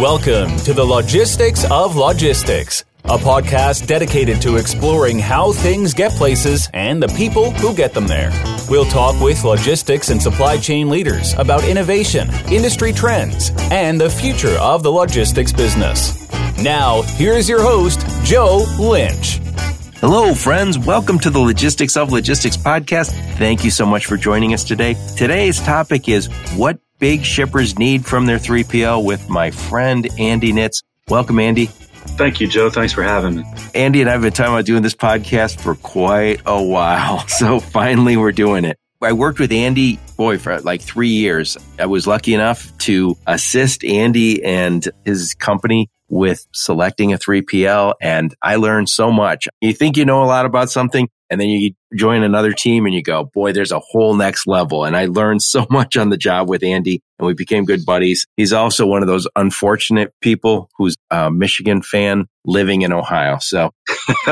Welcome to the Logistics of Logistics, a podcast dedicated to exploring how things get places and the people who get them there. We'll talk with logistics and supply chain leaders about innovation, industry trends, and the future of the logistics business. Now, here's your host, Joe Lynch. Hello, friends. Welcome to the Logistics of Logistics podcast. Thank you so much for joining us today. Today's topic is what big shippers need from their 3PL with my friend, Andy Nitz. Welcome, Andy. Thank you, Joe. Thanks for having me. Andy and I have been talking about doing this podcast for quite a while, so finally we're doing it. I worked with Andy, for like 3 years. I was lucky enough to assist Andy and his company with selecting a 3PL, and I learned so much. You think you know a lot about something, and then you join another team and you go, boy, there's a whole next level. And I learned so much on the job with Andy, and we became good buddies. He's also one of those unfortunate people who's a Michigan fan living in Ohio. So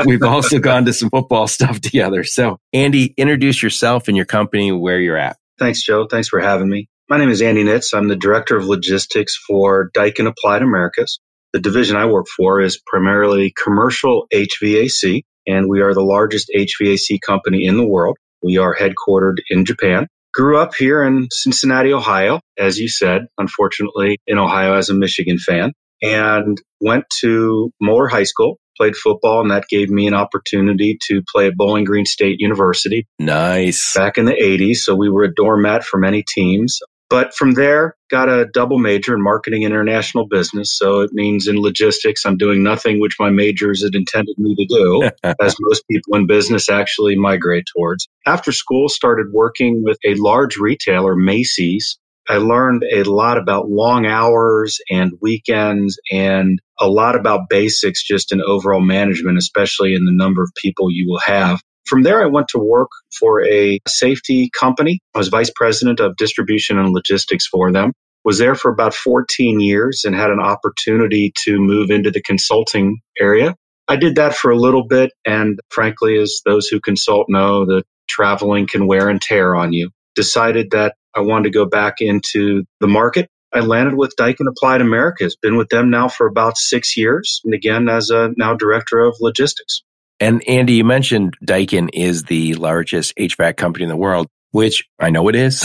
we've also gone to some football stuff together. So Andy, introduce yourself and your company, where you're at. Thanks, Joe. Thanks for having me. My name is Andy Nitz. I'm the Director of Logistics for Daikin Applied Americas. The division I work for is primarily commercial HVAC, and we are the largest HVAC company in the world. We are headquartered in Japan. Grew up here in Cincinnati, Ohio, as you said, unfortunately, in Ohio as a Michigan fan, and went to Moeller High School, played football, and that gave me an opportunity to play at Bowling Green State University. Nice. Back in the 80s, so we were a doormat for many teams. But from there, got a double major in marketing and international business. So it means in logistics, I'm doing nothing which my majors had intended me to do, as most people in business actually migrate towards. After school, started working with a large retailer, Macy's. I learned a lot about long hours and weekends and a lot about basics just in overall management, especially in the number of people you will have. From there, I went to work for a safety company. I was vice president of distribution and logistics for them. Was there for about 14 years and had an opportunity to move into the consulting area. I did that for a little bit. And frankly, as those who consult know, the traveling can wear and tear on you. Decided that I wanted to go back into the market. I landed with Daikin Applied Americas. Been with them now for about 6 years. And again, as a now director of logistics. And Andy, you mentioned Daikin is the largest HVAC company in the world, which I know it is,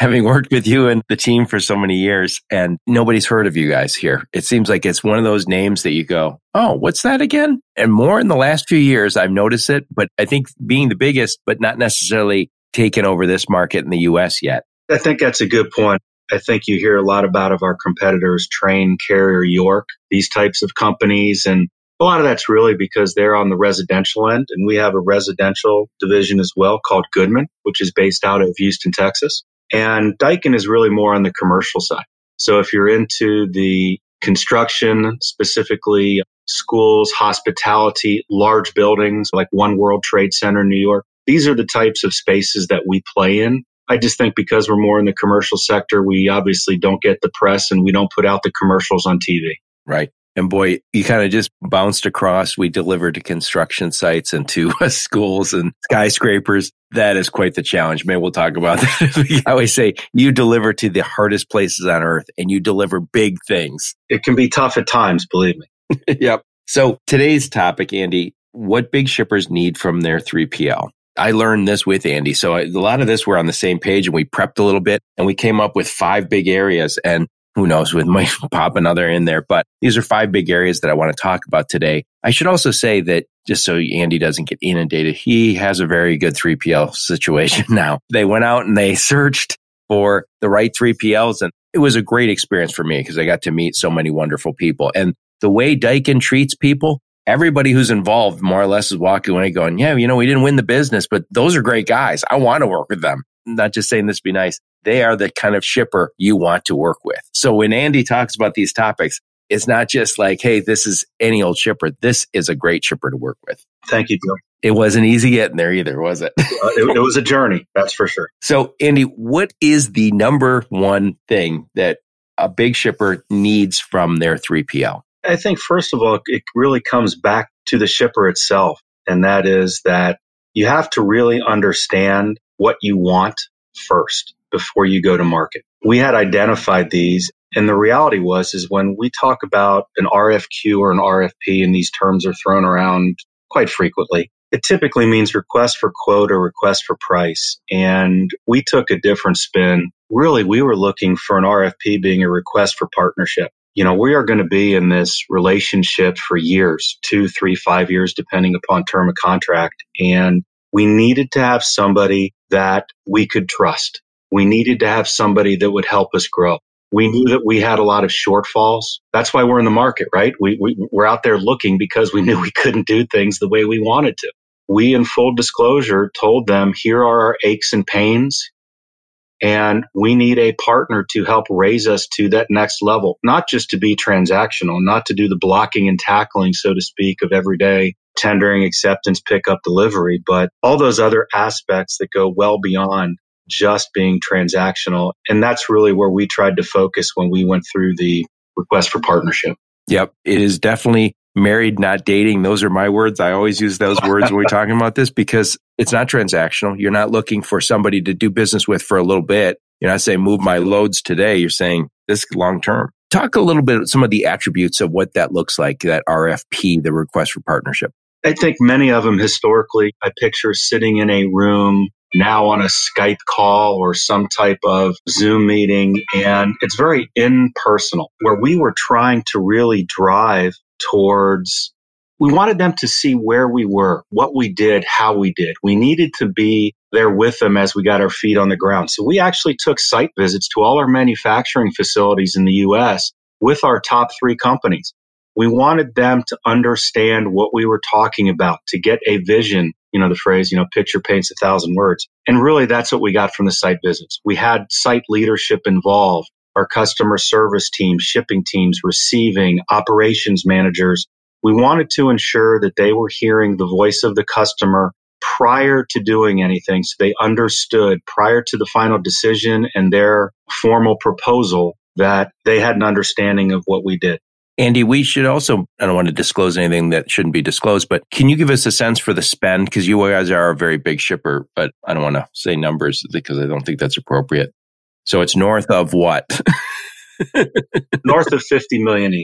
having worked with you and the team for so many years, and nobody's heard of you guys here. It seems like it's one of those names that you go, oh, what's that again? And more in the last few years, I've noticed it, but I think being the biggest, but not necessarily taking over this market in the U.S. yet. I think that's a good point. I think you hear a lot about of our competitors, Trane, Carrier, York, these types of companies, and a lot of that's really because they're on the residential end, and we have a residential division as well called Goodman, which is based out of Houston, Texas. And Daikin is really more on the commercial side. So if you're into the construction, specifically schools, hospitality, large buildings like One World Trade Center in New York, these are the types of spaces that we play in. I just think because we're more in the commercial sector, we obviously don't get the press and we don't put out the commercials on TV. Right. And boy, you kind of just bounced across. We deliver to construction sites and to schools and skyscrapers. That is quite the challenge. Maybe we'll talk about that. I always say you deliver to the hardest places on earth and you deliver big things. It can be tough at times, believe me. Yep. So today's topic, Andy, what big shippers need from their 3PL. I learned this with Andy. So a lot of this, we're on the same page and we prepped a little bit and we came up with 5 big areas. And who knows, we might pop another in there, but these are 5 big areas that I want to talk about today. I should also say that just so Andy doesn't get inundated, he has a very good 3PL situation now. They went out and they searched for the right 3PLs, and it was a great experience for me because I got to meet so many wonderful people. And the way Daikin treats people, everybody who's involved more or less is walking away going, yeah, you know, we didn't win the business, but those are great guys. I want to work with them. I'm not just saying this to be nice. They are the kind of shipper you want to work with. So when Andy talks about these topics, it's not just like, hey, this is any old shipper. This is a great shipper to work with. Thank you, Joe. It wasn't easy getting there either, was it? It was a journey, that's for sure. So Andy, what is the number one thing that a big shipper needs from their 3PL? I think, first of all, it really comes back to the shipper itself. And that is that you have to really understand what you want first before you go to market. We had identified these And the reality was, is when we talk about an RFQ or an RFP, and these terms are thrown around quite frequently, it typically means request for quote or request for price. And we took a different spin. Really, we were looking for an RFP being a request for partnership. You know, we are going to be in this relationship for years, 2, 3, 5 years, depending upon term of contract. And we needed to have somebody that we could trust. We needed to have somebody that would help us grow. We knew that we had a lot of shortfalls. That's why we're in the market, right? We're out there looking because we knew we couldn't do things the way we wanted to. We, in full disclosure, told them, here are our aches and pains, and we need a partner to help raise us to that next level, not just to be transactional, not to do the blocking and tackling, so to speak, of everyday tendering, acceptance, pickup, delivery, but all those other aspects that go well beyond just being transactional. And that's really where we tried to focus when we went through the request for partnership. Yep. It is definitely married, not dating. Those are my words. I always use those words when we're talking about this because it's not transactional. You're not looking for somebody to do business with for a little bit. You're not saying, move my loads today. You're saying this long term. Talk a little bit, some of the attributes of what that looks like, that RFP, the request for partnership. I think many of them historically, I picture sitting in a room now on a Skype call or some type of Zoom meeting. And it's very impersonal, where we were trying to really drive towards, we wanted them to see where we were, what we did, how we did. We needed to be there with them as we got our feet on the ground. So we actually took site visits to all our manufacturing facilities in the U.S. with our top 3 companies. We wanted them to understand what we were talking about, to get a vision. You know, the phrase, you know, picture paints 1,000 words. And really, that's what we got from the site visits. We had site leadership involved, our customer service team, shipping teams, receiving, operations managers. We wanted to ensure that they were hearing the voice of the customer prior to doing anything, so they understood prior to the final decision and their formal proposal that they had an understanding of what we did. Andy, we should also, I don't want to disclose anything that shouldn't be disclosed, but can you give us a sense for the spend? Because you guys are a very big shipper, but I don't want to say numbers because I don't think that's appropriate. So it's north of what? North of $50 million a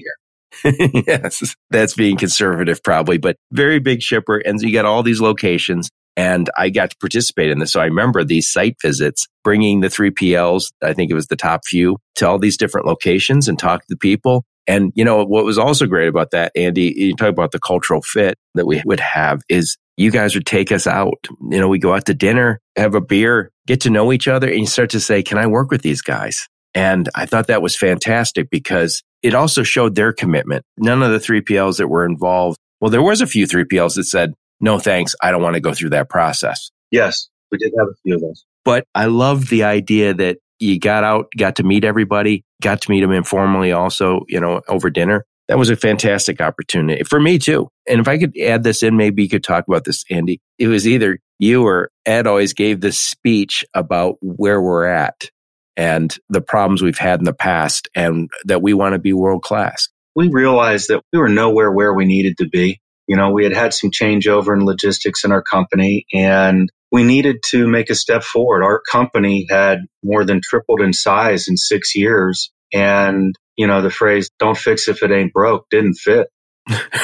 year. Yes, that's being conservative probably, but very big shipper. And you got all these locations. And I got to participate in this. So I remember these site visits, bringing the 3PLs, I think it was the top few, to all these different locations and talk to the people. And, you know, what was also great about that, Andy, you talk about the cultural fit that we would have is you guys would take us out. You know, we go out to dinner, have a beer, get to know each other, and you start to say, can I work with these guys? And I thought that was fantastic because it also showed their commitment. None of the 3PLs that were involved, well, there was a few 3PLs that said, no, thanks, I don't want to go through that process. Yes, we did have a few of those. But I love the idea that you got out, got to meet everybody, got to meet them informally also, you know, over dinner. That was a fantastic opportunity for me too. And if I could add this in, maybe you could talk about this, Andy. It was either you or Ed always gave this speech about where we're at and the problems we've had in the past and that we want to be world class. We realized that we were nowhere where we needed to be. You know, we had some changeover in logistics in our company and we needed to make a step forward. Our company had more than tripled in size in 6 years. And, you know, the phrase, don't fix if it ain't broke, didn't fit.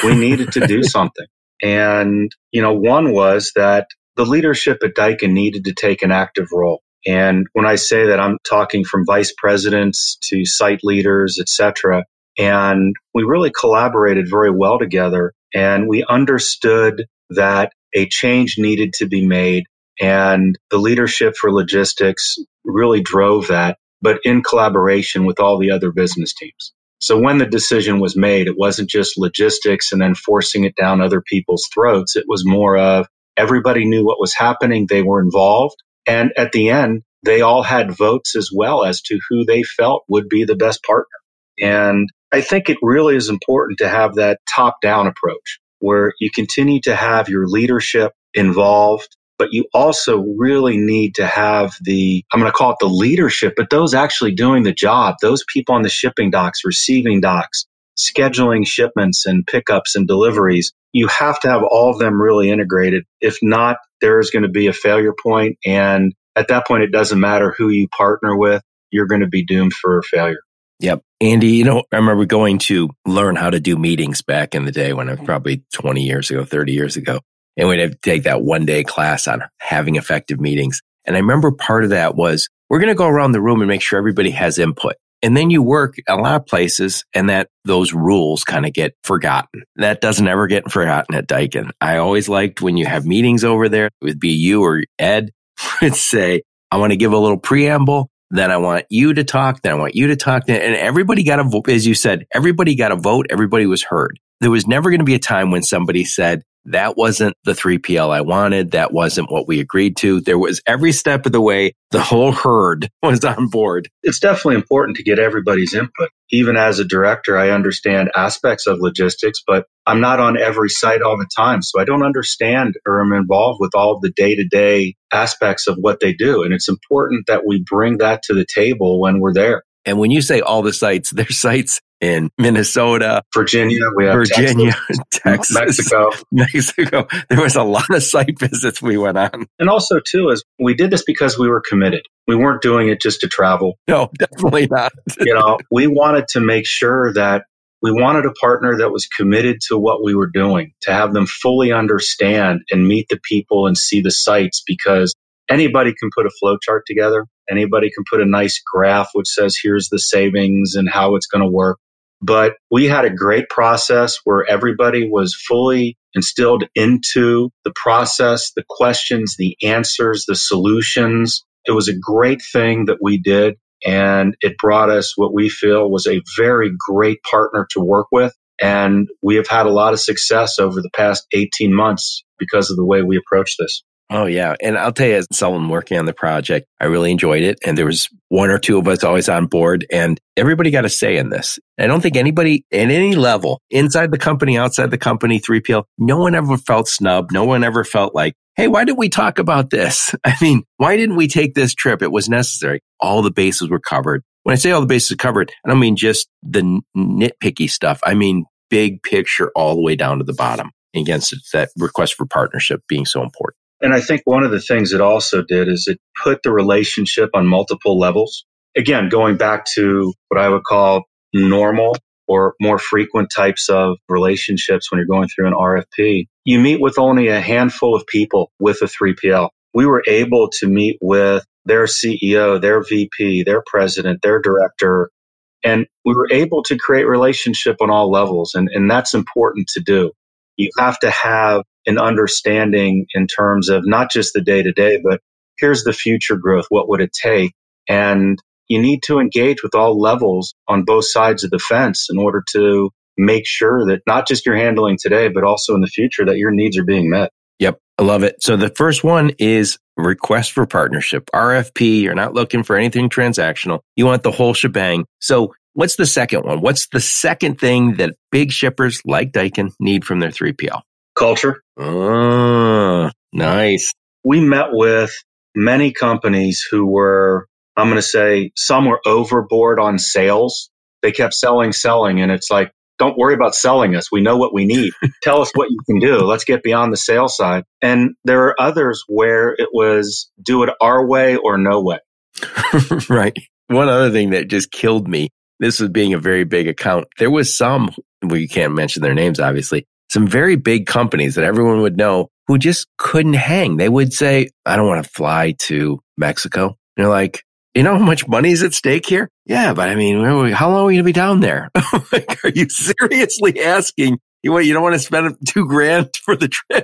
We needed to do something. And, you know, one was that the leadership at Daikin needed to take an active role. And when I say that, I'm talking from vice presidents to site leaders, et cetera. And we really collaborated very well together. And we understood that a change needed to be made. And the leadership for logistics really drove that, but in collaboration with all the other business teams. So when the decision was made, it wasn't just logistics and then forcing it down other people's throats. It was more of everybody knew what was happening. They were involved. And at the end, they all had votes as well as to who they felt would be the best partner. And I think it really is important to have that top-down approach where you continue to have your leadership involved, but you also really need to have the, I'm going to call it the leadership, but those actually doing the job, those people on the shipping docks, receiving docks, scheduling shipments and pickups and deliveries, you have to have all of them really integrated. If not, there is going to be a failure point. And at that point, it doesn't matter who you partner with, you're going to be doomed for failure. Yep. Andy, you know, I remember going to learn how to do meetings back in the day when I was probably 20 years ago, 30 years ago. And we'd have to take that 1-day class on having effective meetings. And I remember part of that was, we're going to go around the room and make sure everybody has input. And then you work a lot of places and that those rules kind of get forgotten. That doesn't ever get forgotten at Daikin. I always liked when you have meetings over there, it would be you or Ed would say, I want to give a little preamble. Then I want you to talk. Then I want you to talk. And everybody got a vote. As you said, everybody got a vote. Everybody was heard. There was never going to be a time when somebody said, that wasn't the 3PL I wanted. That wasn't what we agreed to. There was every step of the way, the whole herd was on board. It's definitely important to get everybody's input. Even as a director, I understand aspects of logistics, but I'm not on every site all the time. So I don't understand or am involved with all the day-to-day aspects of what they do. And it's important that we bring that to the table when we're there. And when you say all the sites, there's sites in Minnesota, Virginia, Texas, Mexico. There was a lot of site visits we went on. And also, too, is we did this because we were committed. We weren't doing it just to travel. No, definitely not. You know, we wanted to make sure that we wanted a partner that was committed to what we were doing, to have them fully understand and meet the people and see the sites, because anybody can put a flow chart together. Anybody can put a nice graph which says, here's the savings and how it's going to work. But we had a great process where everybody was fully instilled into the process, the questions, the answers, the solutions. It was a great thing that we did. And it brought us what we feel was a very great partner to work with. And we have had a lot of success over the past 18 months because of the way we approach this. Oh, yeah. And I'll tell you, as someone working on the project, I really enjoyed it. And there was one or two of us always on board and everybody got a say in this. I don't think anybody at any level, inside the company, outside the company, 3PL, no one ever felt snubbed. No one ever felt like, hey, why didn't we talk about this? I mean, why didn't we take this trip? It was necessary. All the bases were covered. When I say all the bases are covered, I don't mean just the nitpicky stuff. I mean, big picture all the way down to the bottom against that request for partnership being so important. And I think one of the things it also did is it put the relationship on multiple levels. Again, going back to what I would call normal or more frequent types of relationships when you're going through an RFP, you meet with only a handful of people with a 3PL. We were able to meet with their CEO, their VP, their president, their director, and we were able to create relationship on all levels. And that's important to do. You have to have an understanding in terms of not just the day-to-day, but here's the future growth. What would it take? And you need to engage with all levels on both sides of the fence in order to make sure that not just you're handling today, but also in the future that your needs are being met. Yep. I love it. So the first one is request for partnership, RFP. You're not looking for anything transactional. You want the whole shebang. So what's the second one? What's the second thing that big shippers like Daikin need from their 3PL? Culture. Oh, nice. We met with many companies who were, I'm going to say, some were overboard on sales. They kept selling. And it's like, don't worry about selling us. We know what we need. Tell us what you can do. Let's get beyond the sales side. And there are others where it was do it our way or no way. Right. One other thing that just killed me, this was being a very big account. There was some, we can't mention their names, obviously, some very big companies that everyone would know who just couldn't hang. They would say, I don't want to fly to Mexico. And you're like, you know how much money is at stake here? Yeah, but I mean, how long are we going to be down there? Like, are you seriously asking? You don't want to spend $2,000 for the trip?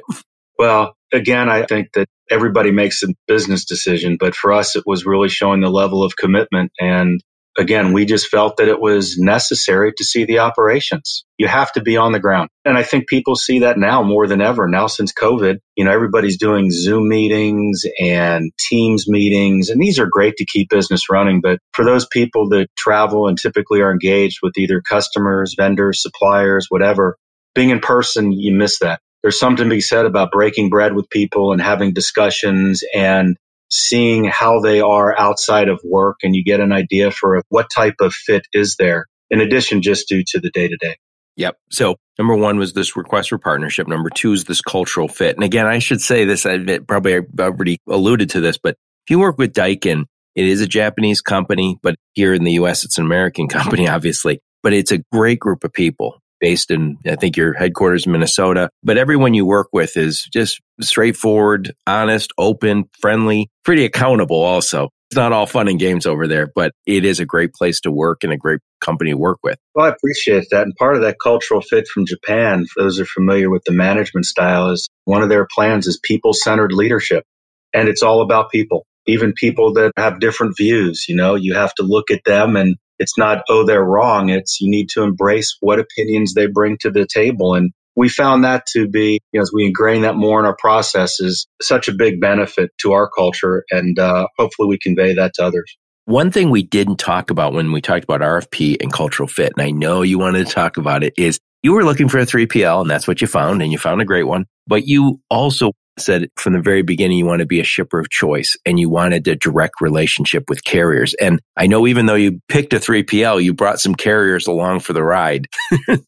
Well, again, I think that everybody makes a business decision, but for us, it was really showing the level of commitment. And again, we just felt that it was necessary to see the operations. You have to be on the ground. And I think people see that now more than ever. Now, since COVID, you know, everybody's doing Zoom meetings and Teams meetings. And these are great to keep business running. But for those people that travel and typically are engaged with either customers, vendors, suppliers, whatever, being in person, you miss that. There's something to be said about breaking bread with people and having discussions and seeing how they are outside of work, and you get an idea for what type of fit is there, in addition just due to the day-to-day. Yep. So number one was this request for partnership. Number two is this cultural fit. And again, I should say this, I probably already alluded to this, but if you work with Daikin It is a Japanese company, but here in the U.S., it's an American company, obviously. But it's a great group of people based in, I think, your headquarters in Minnesota. But everyone you work with is just straightforward, honest, open, friendly, pretty accountable also. It's not all fun and games over there, but it is a great place to work and a great company to work with. Well, I appreciate that. And part of that cultural fit from Japan, for those who are familiar with the management style, is one of their plans is people-centered leadership. And it's all about people, even people that have different views. You know, you have to look at them and it's not, oh, they're wrong. It's you need to embrace what opinions they bring to the table. And we found that to be, you know, as we ingrain that more in our processes, such a big benefit to our culture. And hopefully we convey that to others. One thing we didn't talk about when we talked about RFP and cultural fit, and I know you wanted to talk about it, is you were looking for a 3PL and that's what you found. And you found a great one. But you also said from the very beginning, you want to be a shipper of choice and you wanted a direct relationship with carriers. And I know even though you picked a 3PL, you brought some carriers along for the ride.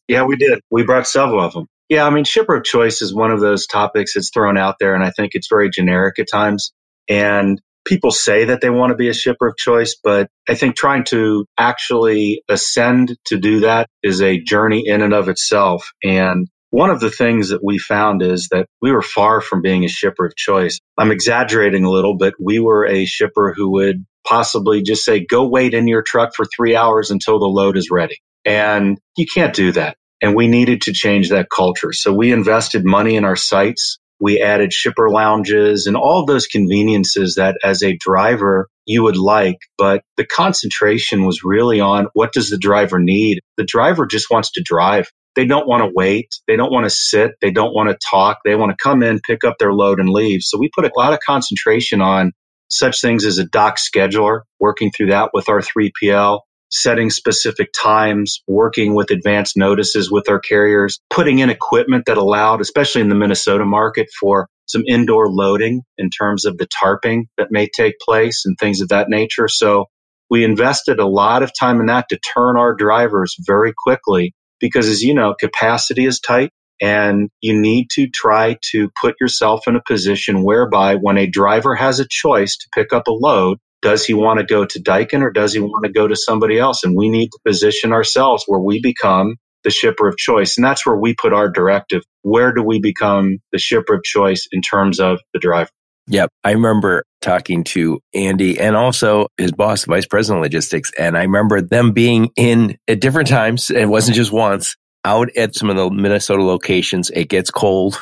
Yeah, we did. We brought several of them. Yeah, I mean, shipper of choice is one of those topics that's thrown out there. And I think it's very generic at times. And people say that they want to be a shipper of choice, but I think trying to actually ascend to do that is a journey in and of itself. And one of the things that we found is that we were far from being a shipper of choice. I'm exaggerating a little, but we were a shipper who would possibly just say, go wait in your truck for 3 hours until the load is ready. And you can't do that. And we needed to change that culture. So we invested money in our sites. We added shipper lounges and all those conveniences that as a driver you would like, but the concentration was really on what does the driver need? The driver just wants to drive. They don't want to wait. They don't want to sit. They don't want to talk. They want to come in, pick up their load and leave. So we put a lot of concentration on such things as a dock scheduler, working through that with our 3PL, setting specific times, working with advance notices with our carriers, putting in equipment that allowed, especially in the Minnesota market, for some indoor loading in terms of the tarping that may take place and things of that nature. So we invested a lot of time in that to turn our drivers very quickly because, as you know, capacity is tight and you need to try to put yourself in a position whereby when a driver has a choice to pick up a load, does he want to go to Daikin or does he want to go to somebody else? And we need to position ourselves where we become the shipper of choice. And that's where we put our directive. Where do we become the shipper of choice in terms of the driver? Yep. I remember talking to Andy and also his boss, Vice President of Logistics. And I remember them being in at different times. It wasn't just once. Out at some of the Minnesota locations, it gets cold.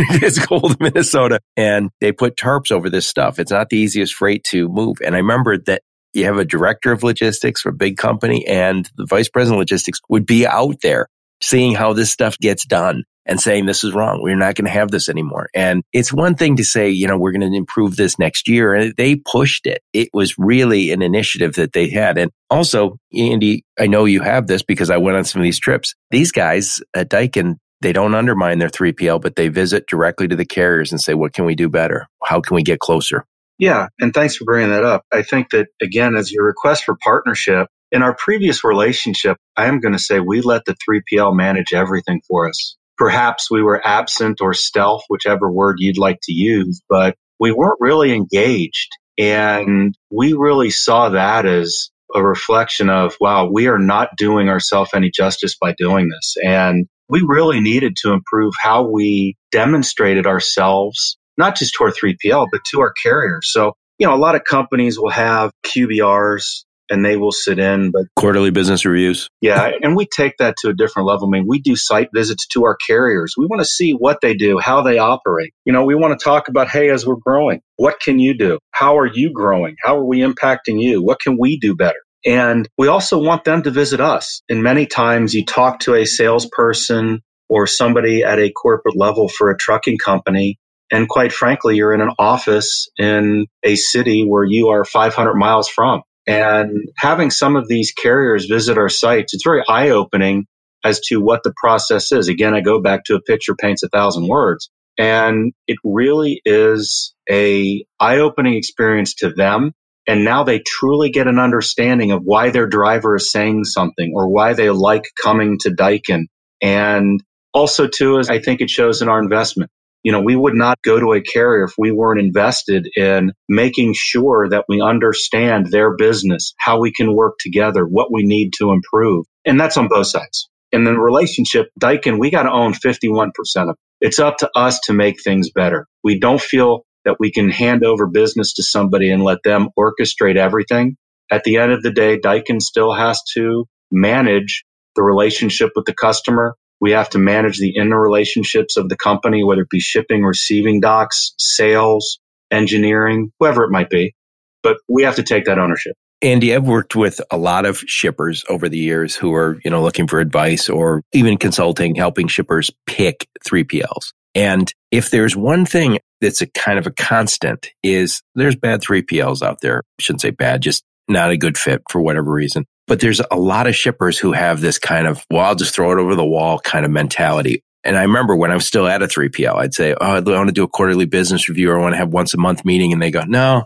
It gets cold in Minnesota. And they put tarps over this stuff. It's not the easiest freight to move. And I remember that you have a director of logistics for a big company and the vice president of logistics would be out there seeing how this stuff gets done and saying, this is wrong. We're not going to have this anymore. And it's one thing to say, you know, we're going to improve this next year. And they pushed it. It was really an initiative that they had. And also, Andy, I know you have this because I went on some of these trips. These guys at Daikin, they don't undermine their 3PL, but they visit directly to the carriers and say, what can we do better? How can we get closer? Yeah. And thanks for bringing that up. I think that, again, as your request for partnership, in our previous relationship, I am going to say we let the 3PL manage everything for us. Perhaps we were absent or stealth, whichever word you'd like to use, but we weren't really engaged. And we really saw that as a reflection of, wow, we are not doing ourselves any justice by doing this. And we really needed to improve how we demonstrated ourselves, not just to our 3PL, but to our carriers. So, you know, a lot of companies will have QBRs. And they will sit in, but quarterly business reviews. Yeah. And we take that to a different level. I mean, we do site visits to our carriers. We want to see what they do, how they operate. You know, we want to talk about, hey, as we're growing, what can you do? How are you growing? How are we impacting you? What can we do better? And we also want them to visit us. And many times you talk to a salesperson or somebody at a corporate level for a trucking company. And quite frankly, you're in an office in a city where you are 500 miles from. And having some of these carriers visit our sites, it's very eye-opening as to what the process is. Again, I go back to a picture paints 1,000 words. And it really is a eye-opening experience to them. And now they truly get an understanding of why their driver is saying something or why they like coming to Daikin. And also, too, is I think it shows in our investment. You know, we would not go to a carrier if we weren't invested in making sure that we understand their business, how we can work together, what we need to improve. And that's on both sides. And the relationship, Daikin, we got to own 51% of it. It's up to us to make things better. We don't feel that we can hand over business to somebody and let them orchestrate everything. At the end of the day, Daikin still has to manage the relationship with the customer. We have to manage the interrelationships of the company, whether it be shipping, receiving docks, sales, engineering, whoever it might be. But we have to take that ownership. Andy, I've worked with a lot of shippers over the years who are, you know, looking for advice or even consulting, helping shippers pick 3PLs. And if there's one thing that's a kind of a constant is there's bad 3PLs out there. I shouldn't say bad, just not a good fit for whatever reason. But there's a lot of shippers who have this kind of, well, I'll just throw it over the wall kind of mentality. And I remember when I was still at a 3PL, I'd say, oh, I want to do a quarterly business review or I want to have once a month meeting. And they go, no.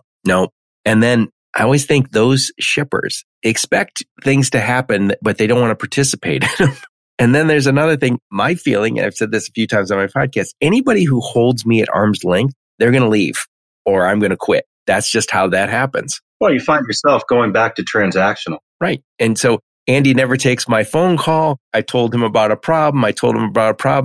And then I always think those shippers expect things to happen, but they don't want to participate in them. And then there's another thing, my feeling, and I've said this a few times on my podcast, anybody who holds me at arm's length, they're going to leave or I'm going to quit. That's just how that happens. Well, you find yourself going back to transactional. Right. And so Andy never takes my phone call. I told him about a problem.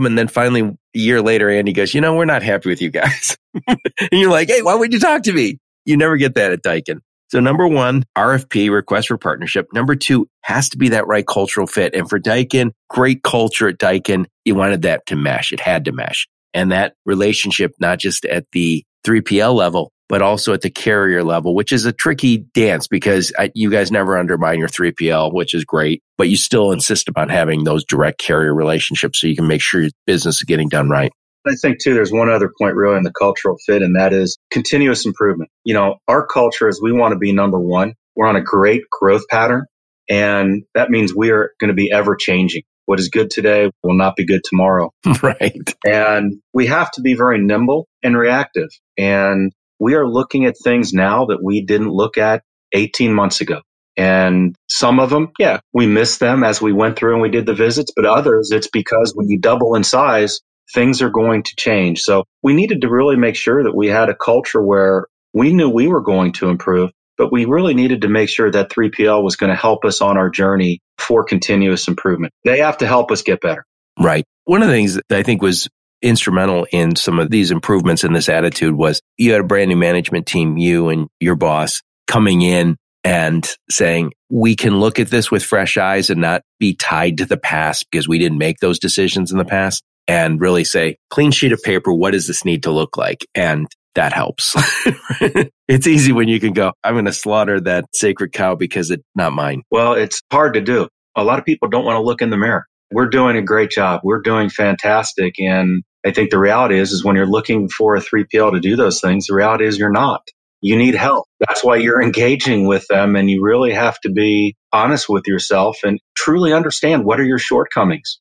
And then finally, a year later, Andy goes, you know, we're not happy with you guys. And you're like, hey, why would you talk to me? You never get that at Daikin. So number one, RFP, request for partnership. Number two, has to be that right cultural fit. And for Daikin, great culture at Daikin, you wanted that to mesh. It had to mesh. And that relationship, not just at the 3PL level, but also at the carrier level, which is a tricky dance because you guys never undermine your 3PL, which is great, but you still insist upon having those direct carrier relationships so you can make sure your business is getting done right. I think, too, there's one other point really in the cultural fit, and that is continuous improvement. You know, our culture is we want to be number one. We're on a great growth pattern, and that means we are going to be ever-changing. What is good today will not be good tomorrow. Right. And we have to be very nimble and reactive. And we are looking at things now that we didn't look at 18 months ago. And some of them, yeah, we missed them as we went through and we did the visits, but others, it's because when you double in size, things are going to change. So we needed to really make sure that we had a culture where we knew we were going to improve, but we really needed to make sure that 3PL was going to help us on our journey for continuous improvement. They have to help us get better. Right. One of the things that I think was instrumental in some of these improvements in this attitude was you had a brand new management team, you and your boss coming in and saying, we can look at this with fresh eyes and not be tied to the past because we didn't make those decisions in the past. And really say, clean sheet of paper, what does this need to look like? And that helps. It's easy when you can go, I'm going to slaughter that sacred cow because it's not mine. Well, it's hard to do. A lot of people don't want to look in the mirror. We're doing a great job. We're doing fantastic. And I think the reality is when you're looking for a 3PL to do those things, the reality is you're not. You need help. That's why you're engaging with them. And you really have to be honest with yourself and truly understand what are your shortcomings.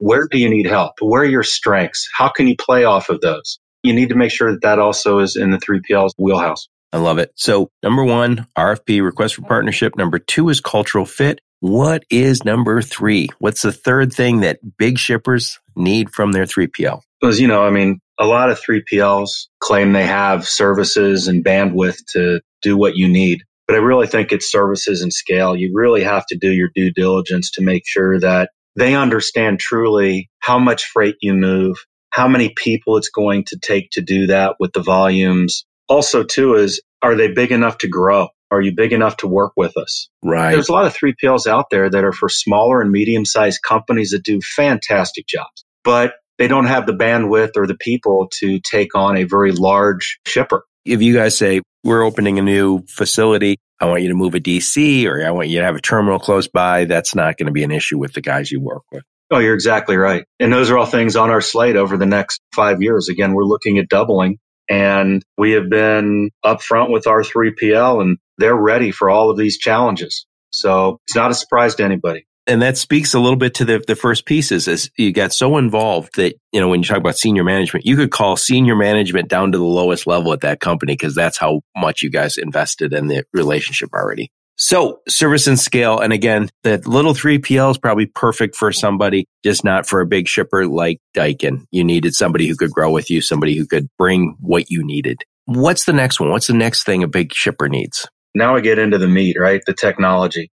Where do you need help? Where are your strengths? How can you play off of those? You need to make sure that that also is in the 3PL's wheelhouse. I love it. So number one, RFP, request for partnership. Number two is cultural fit. What is number three? What's the third thing that big shippers need from their 3PL? Because, you know, I mean, a lot of 3PLs claim they have services and bandwidth to do what you need. But I really think it's services and scale. You really have to do your due diligence to make sure that they understand truly how much freight you move, how many people it's going to take to do that with the volumes. Also, too, is are they big enough to grow? Are you big enough to work with us? Right. There's a lot of 3PLs out there that are for smaller and medium-sized companies that do fantastic jobs, but they don't have the bandwidth or the people to take on a very large shipper. If you guys say, we're opening a new facility, I want you to move a DC or I want you to have a terminal close by, that's not going to be an issue with the guys you work with. Oh, you're exactly right. And those are all things on our slate over the next 5 years. Again, we're looking at doubling and we have been upfront with our 3PL and they're ready for all of these challenges. So it's not a surprise to anybody. And that speaks a little bit to the first pieces as you got so involved that, you know, when you talk about senior management, you could call senior management down to the lowest level at that company because that's how much you guys invested in the relationship already. So service and scale. And again, that little 3PL is probably perfect for somebody, just not for a big shipper like Daikin. You needed somebody who could grow with you, somebody who could bring what you needed. What's the next one? What's the next thing a big shipper needs? Now I get into the meat, right? The technology.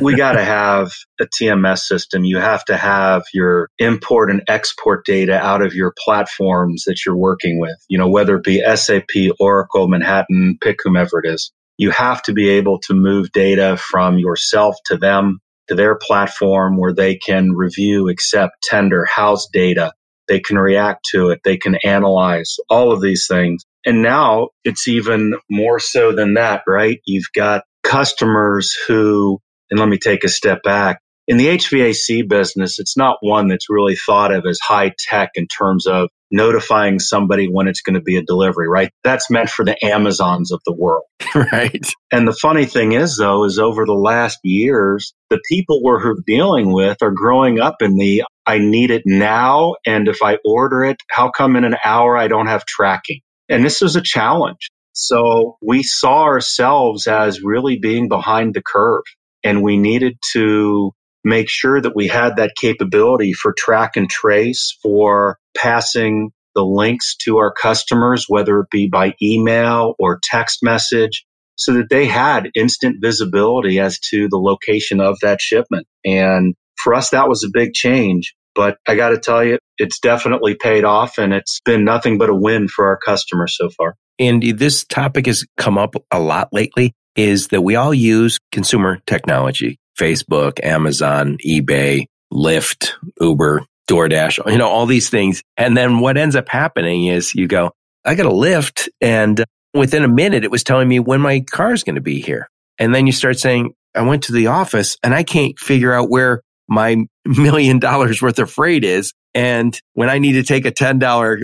We got to have a TMS system. You have to have your import and export data out of your platforms that you're working with, you know, whether it be SAP, Oracle, Manhattan, pick whomever it is. You have to be able to move data from yourself to them, to their platform where they can review, accept, tender, house data. They can react to it. They can analyze all of these things. And now it's even more so than that, right? You've got customers who, and let me take a step back. In the HVAC business, it's not one that's really thought of as high tech in terms of notifying somebody when it's going to be a delivery, right? That's meant for the Amazons of the world. Right. And the funny thing is, though, is over the last years, the people we're dealing with are growing up in the, I need it now. And if I order it, how come in an hour I don't have tracking? And this was a challenge. So we saw ourselves as really being behind the curve. And we needed to make sure that we had that capability for track and trace, for passing the links to our customers, whether it be by email or text message, so that they had instant visibility as to the location of that shipment. And for us, that was a big change. But I got to tell you, it's definitely paid off, and it's been nothing but a win for our customers so far. And this topic has come up a lot lately, is that we all use consumer technology, Facebook, Amazon, eBay, Lyft, Uber, DoorDash, you know, all these things. And then what ends up happening is you go, I got a Lyft, and within a minute, it was telling me when my car is going to be here. And then you start saying, I went to the office, and I can't figure out where my $1 million worth of freight is. And when I need to take a $10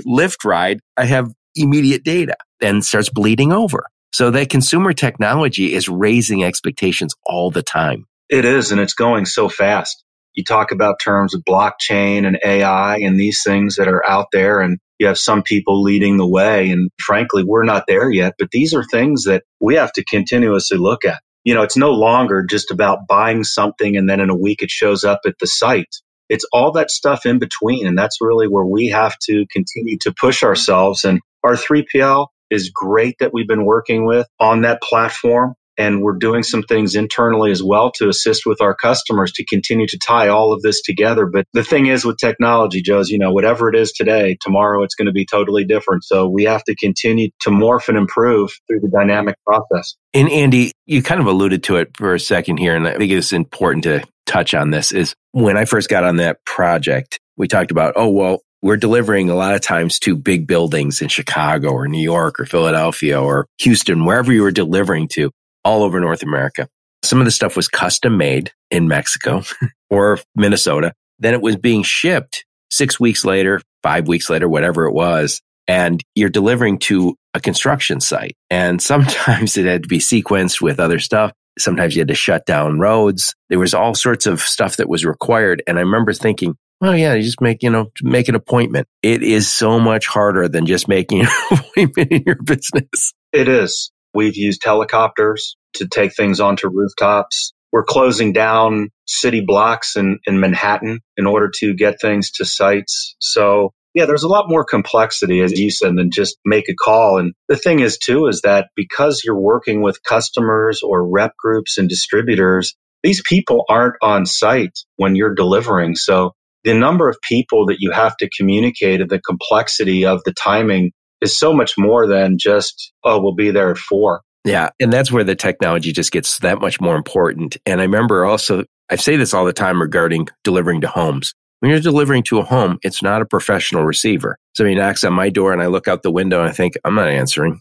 Lyft ride, I have immediate data and starts bleeding over. So that consumer technology is raising expectations all the time. It is, and it's going so fast. You talk about terms of blockchain and AI and these things that are out there, and you have some people leading the way. And frankly, we're not there yet, but these are things that we have to continuously look at. You know, it's no longer just about buying something and then in a week it shows up at the site. It's all that stuff in between. And that's really where we have to continue to push ourselves. And our 3PL is great that we've been working with on that platform. And we're doing some things internally as well to assist with our customers to continue to tie all of this together. But the thing is with technology, Joe, is, you know, whatever it is today, tomorrow it's going to be totally different. So we have to continue to morph and improve through the dynamic process. And Andy, you kind of alluded to it for a second here, and I think it's important to touch on this, is when I first got on that project, we talked about, oh, well, we're delivering a lot of times to big buildings in Chicago or New York or Philadelphia or Houston, wherever you were delivering to. All over North America. Some of the stuff was custom made in Mexico or Minnesota. Then it was being shipped 6 weeks later, 5 weeks later, whatever it was. And you're delivering to a construction site. And sometimes it had to be sequenced with other stuff. Sometimes you had to shut down roads. There was all sorts of stuff that was required. And I remember thinking, well, yeah, you just make an appointment. It is so much harder than just making an appointment in your business. It is. We've used helicopters to take things onto rooftops. We're closing down city blocks in Manhattan in order to get things to sites. So, yeah, there's a lot more complexity, as you said, than just make a call. And the thing is, too, is that because you're working with customers or rep groups and distributors, these people aren't on site when you're delivering. So the number of people that you have to communicate and the complexity of the timing is so much more than just, oh, we'll be there at 4:00. Yeah. And that's where the technology just gets that much more important. And I remember also, I say this all the time regarding delivering to homes. When you're delivering to a home, it's not a professional receiver. Somebody knocks on my door and I look out the window and I think, I'm not answering,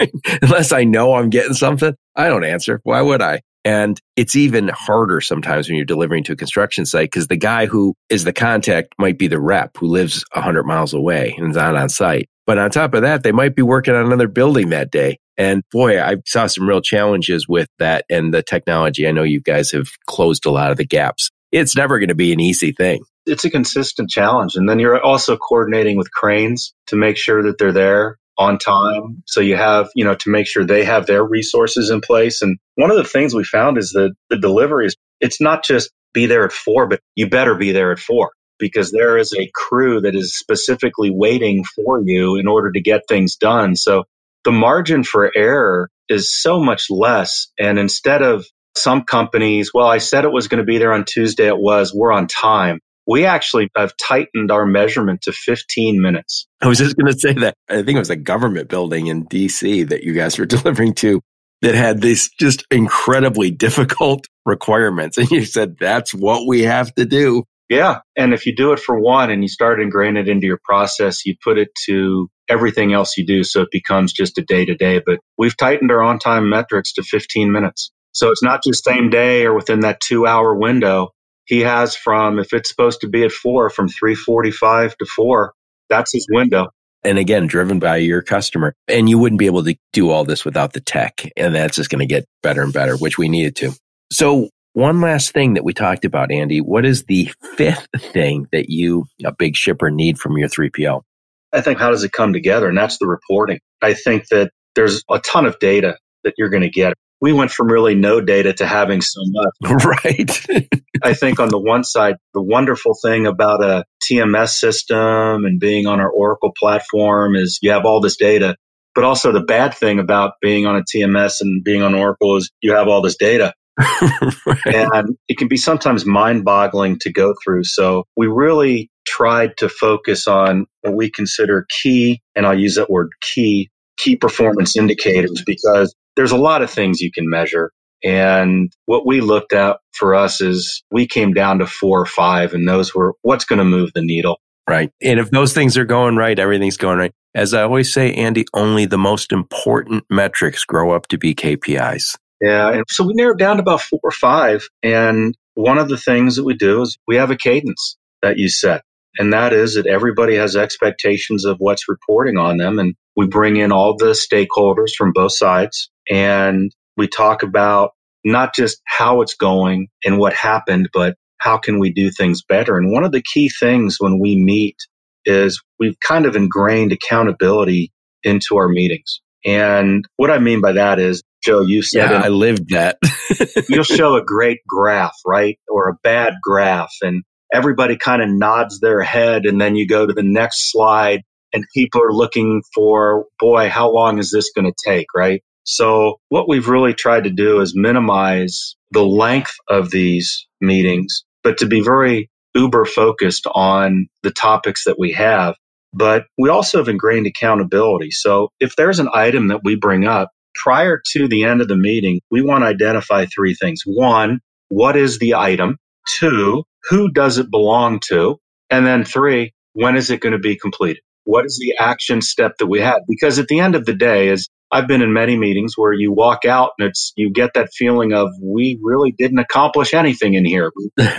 right? Unless I know I'm getting something, I don't answer. Why would I? And it's even harder sometimes when you're delivering to a construction site because the guy who is the contact might be the rep who lives 100 miles away and is not on site. But on top of that, they might be working on another building that day. And boy, I saw some real challenges with that and the technology. I know you guys have closed a lot of the gaps. It's never going to be an easy thing. It's a consistent challenge. And then you're also coordinating with cranes to make sure that they're there. on time. So you have, you know, to make sure they have their resources in place. And one of the things we found is that the delivery is, it's not just be there at 4, but you better be there at 4, because there is a crew that is specifically waiting for you in order to get things done. So the margin for error is so much less. And instead of some companies, well, I said it was going to be there on Tuesday, it was, we're on time. We actually have tightened our measurement to 15 minutes. I was just going to say that. I think it was a government building in DC that you guys were delivering to that had these just incredibly difficult requirements. And you said, that's what we have to do. Yeah. And if you do it for one and you start ingraining it into your process, you put it to everything else you do. So it becomes just a day-to-day. But we've tightened our on-time metrics to 15 minutes. So it's not just same day or within that 2-hour window. He has from, if it's supposed to be at 4, from 3:45 to 4, that's his window. And again, driven by your customer. And you wouldn't be able to do all this without the tech. And that's just going to get better and better, which we needed to. So one last thing that we talked about, Andy, what is the fifth thing that you, a big shipper, need from your 3PL? I think, how does it come together? And that's the reporting. I think that there's a ton of data that you're going to get. We went from really no data to having so much. Right. I think on the one side, the wonderful thing about a TMS system and being on our Oracle platform is you have all this data. But also the bad thing about being on a TMS and being on Oracle is you have all this data. Right. And it can be sometimes mind-boggling to go through. So we really tried to focus on what we consider key, and I'll use that word key performance indicators, because there's a lot of things you can measure. And what we looked at for us is we came down to 4 or 5, and those were what's going to move the needle. Right. And if those things are going right, everything's going right. As I always say, Andy, only the most important metrics grow up to be KPIs. Yeah. And so we narrowed down to about 4 or 5. And one of the things that we do is we have a cadence that you set. And that is that everybody has expectations of what's reporting on them. And we bring in all the stakeholders from both sides. And we talk about not just how it's going and what happened, but how can we do things better? And one of the key things when we meet is we've kind of ingrained accountability into our meetings. And what I mean by that is, Joe, you said I lived that. You'll show a great graph, right? Or a bad graph. And everybody kind of nods their head. And then you go to the next slide and people are looking for, boy, how long is this going to take, right? So what we've really tried to do is minimize the length of these meetings, but to be very uber focused on the topics that we have. But we also have ingrained accountability. So if there's an item that we bring up prior to the end of the meeting, we want to identify 3 things. 1, what is the item? 2, who does it belong to? And then 3, when is it going to be completed? What is the action step that we had? Because at the end of the day, is I've been in many meetings where you walk out and it's, you get that feeling of, we really didn't accomplish anything in here.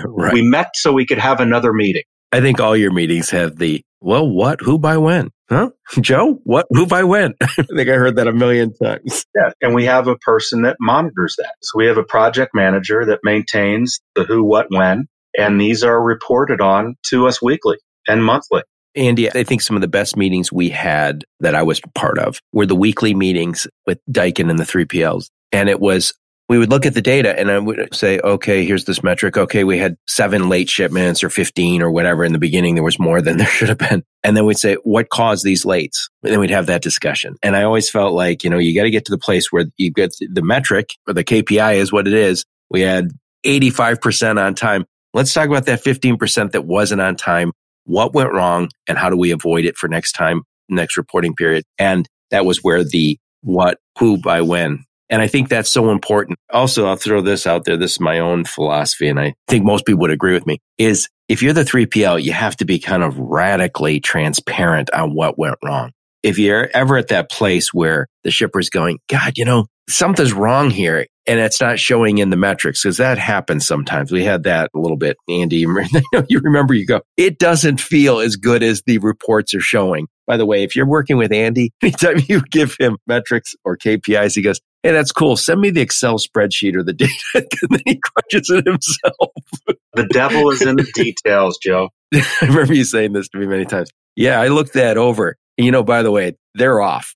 Right. We met so we could have another meeting. I think all your meetings have the, well, what, who, by when? Huh? Joe, what, who, by when? I think I heard that a million times. Yeah. And we have a person that monitors that. So we have a project manager that maintains the who, what, when. And these are reported on to us weekly and monthly. Andy, I think some of the best meetings we had that I was part of were the weekly meetings with Daikin and the 3PLs. And it was, we would look at the data and I would say, okay, here's this metric. Okay, we had 7 late shipments or 15 or whatever. In the beginning, there was more than there should have been. And then we'd say, what caused these lates? And then we'd have that discussion. And I always felt like, you know, you got to get to the place where you get the metric or the KPI is what it is. We had 85% on time. Let's talk about that 15% that wasn't on time. What went wrong and how do we avoid it for next time, next reporting period? And that was where the what, who, by when. And I think that's so important. Also, I'll throw this out there. This is my own philosophy, and I think most people would agree with me, is if you're the 3PL, you have to be kind of radically transparent on what went wrong. If you're ever at that place where the shipper's going, God, you know, something's wrong here, and it's not showing in the metrics, because that happens sometimes. We had that a little bit, Andy. You remember, you go, it doesn't feel as good as the reports are showing. By the way, if you're working with Andy, anytime you give him metrics or KPIs, he goes, hey, that's cool. Send me the Excel spreadsheet or the data. And then he crunches it himself. The devil is in the details, Joe. I remember you saying this to me many times. Yeah, I looked that over. You know, by the way, they're off.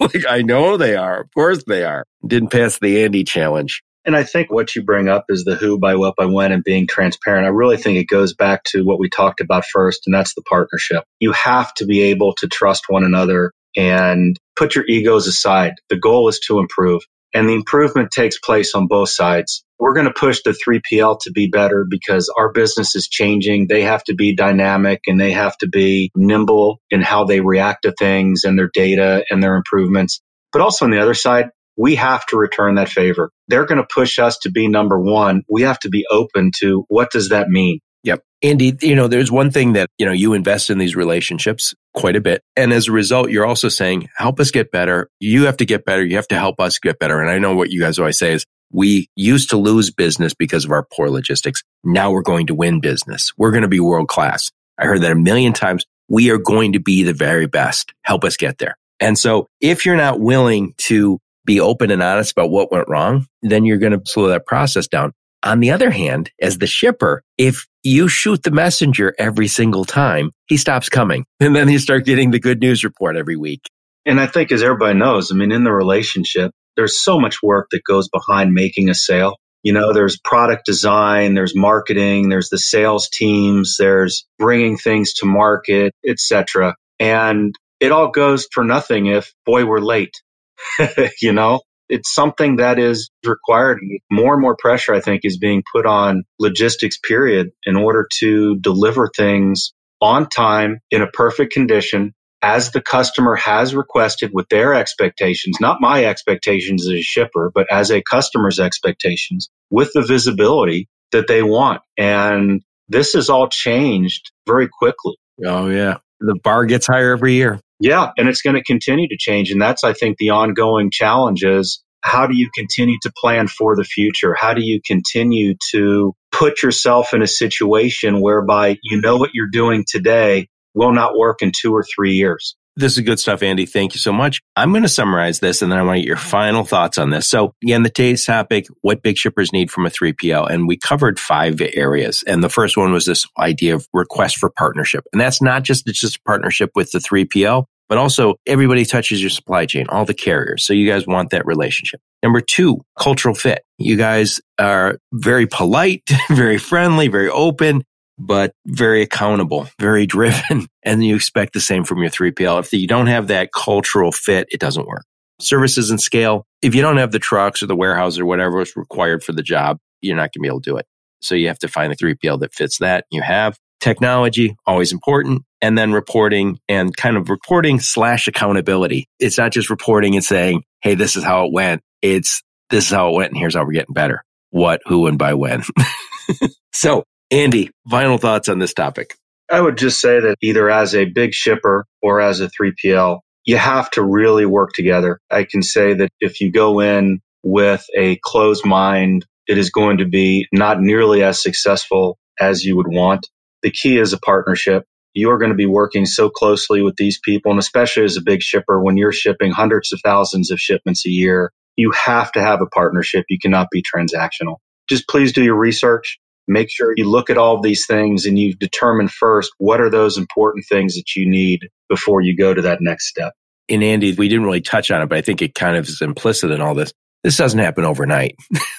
Like, I know they are. Of course they are. Didn't pass the Andy challenge. And I think what you bring up is the who, by what, by when, and being transparent. I really think it goes back to what we talked about first, and that's the partnership. You have to be able to trust one another and put your egos aside. The goal is to improve, and the improvement takes place on both sides. We're going to push the 3PL to be better because our business is changing. They have to be dynamic and they have to be nimble in how they react to things and their data and their improvements. But also on the other side, we have to return that favor. They're going to push us to be number one. We have to be open to what does that mean? Yep. Andy, you know, there's one thing that, you know, you invest in these relationships quite a bit. And as a result, you're also saying, help us get better. You have to get better. You have to help us get better. And I know what you guys always say is, we used to lose business because of our poor logistics. Now we're going to win business. We're going to be world class. I heard that 1,000,000 times. We are going to be the very best. Help us get there. And so if you're not willing to be open and honest about what went wrong, then you're going to slow that process down. On the other hand, as the shipper, if you shoot the messenger every single time, he stops coming. And then you start getting the good news report every week. And I think as everybody knows, I mean, in the relationship, there's so much work that goes behind making a sale. You know, there's product design, there's marketing, there's the sales teams, there's bringing things to market, etc. And it all goes for nothing if, boy, we're late. You know, it's something that is required. More and more pressure, I think, is being put on logistics, period, in order to deliver things on time in a perfect condition as the customer has requested with their expectations, not my expectations as a shipper, but as a customer's expectations with the visibility that they want. And this has all changed very quickly. Oh, yeah. The bar gets higher every year. Yeah, and it's going to continue to change. And that's, I think, the ongoing challenge is how do you continue to plan for the future? How do you continue to put yourself in a situation whereby you know what you're doing today will not work in 2 or 3 years? This is good stuff, Andy. Thank you so much. I'm going to summarize this, and then I want to get your final thoughts on this. So again, the today's topic, what big shippers need from a 3PL. And we covered 5 areas. And the first one was this idea of request for partnership. And that's not just, it's just a partnership with the 3PL, but also everybody touches your supply chain, all the carriers. So you guys want that relationship. Number 2, cultural fit. You guys are very polite, very friendly, very open, but very accountable, very driven. And you expect the same from your 3PL. If you don't have that cultural fit, it doesn't work. Services and scale. If you don't have the trucks or the warehouse or whatever is required for the job, you're not going to be able to do it. So you have to find a 3PL that fits that. You have technology, always important. And then reporting and kind of reporting/accountability. It's not just reporting and saying, hey, this is how it went. It's this is how it went and here's how we're getting better. What, who, and by when. So Andy, final thoughts on this topic. I would just say that either as a big shipper or as a 3PL, you have to really work together. I can say that if you go in with a closed mind, it is going to be not nearly as successful as you would want. The key is a partnership. You're going to be working so closely with these people, and especially as a big shipper, when you're shipping hundreds of thousands of shipments a year, you have to have a partnership. You cannot be transactional. Just please do your research. Make sure you look at all these things and you determine first what are those important things that you need before you go to that next step. And Andy, we didn't really touch on it, but I think it kind of is implicit in all this. This doesn't happen overnight.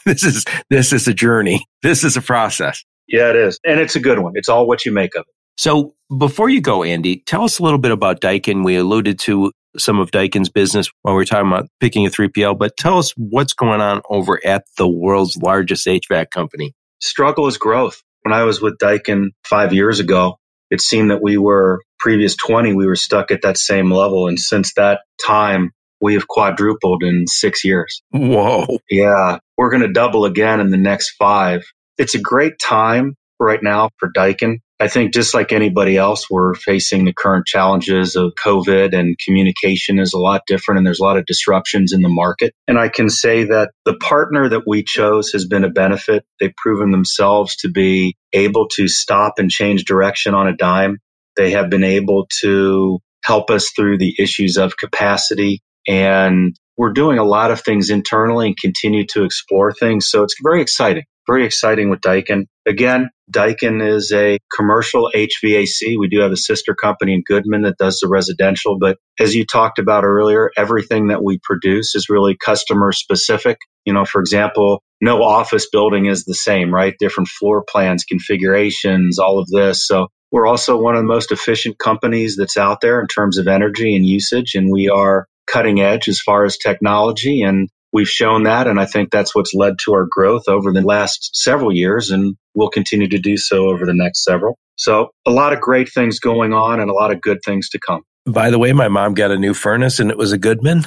This is a journey. This is a process. Yeah, it is. And it's a good one. It's all what you make of it. So before you go, Andy, tell us a little bit about Daikin. We alluded to some of Daikin's business when we were talking about picking a 3PL, but tell us what's going on over at the world's largest HVAC company. Struggle is growth. When I was with Daikin 5 years ago, it seemed that we were, previous 20, we were stuck at that same level. And since that time, we have quadrupled in 6 years. Whoa. Yeah. We're going to double again in the next 5. It's a great time right now for Daikin. I think just like anybody else, we're facing the current challenges of COVID, and communication is a lot different, and there's a lot of disruptions in the market. And I can say that the partner that we chose has been a benefit. They've proven themselves to be able to stop and change direction on a dime. They have been able to help us through the issues of capacity, and we're doing a lot of things internally and continue to explore things. So it's very exciting. Very exciting with Daikin. Again, Daikin is a commercial HVAC. We do have a sister company in Goodman that does the residential. But as you talked about earlier, everything that we produce is really customer specific. You know, for example, no office building is the same, right? Different floor plans, configurations, all of this. So we're also one of the most efficient companies that's out there in terms of energy and usage. And we are cutting edge as far as technology. And we've shown that, and I think that's what's led to our growth over the last several years, and we'll continue to do so over the next several. So a lot of great things going on and a lot of good things to come. By the way, my mom got a new furnace, and it was a Goodman.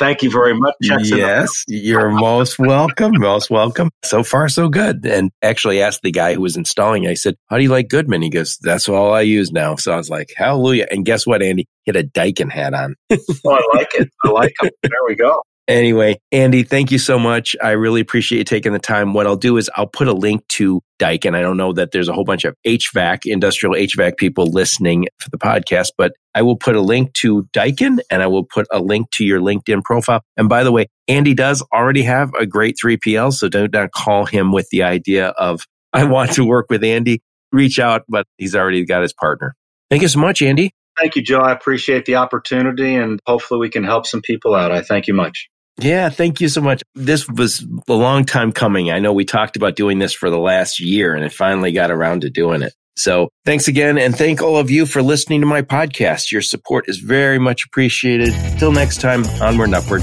Thank you very much. Yes, you're most welcome, most welcome. So far, so good. And actually asked the guy who was installing it, I said, how do you like Goodman? He goes, that's all I use now. So I was like, hallelujah. And guess what, Andy? He had a Daikin hat on. Oh, I like it. I like him. There we go. Anyway, Andy, thank you so much. I really appreciate you taking the time. What I'll do is I'll put a link to Daikin. I don't know that there's a whole bunch of HVAC, industrial HVAC people listening for the podcast, but I will put a link to Daikin and I will put a link to your LinkedIn profile. And by the way, Andy does already have a great 3PL, so don't call him with the idea of, I want to work with Andy. Reach out, but he's already got his partner. Thank you so much, Andy. Thank you, Joe. I appreciate the opportunity and hopefully we can help some people out. I thank you much. Yeah, thank you so much. This was a long time coming. I know we talked about doing this for the last year and it finally got around to doing it. So thanks again. And thank all of you for listening to my podcast. Your support is very much appreciated. Till next time, onward and upward.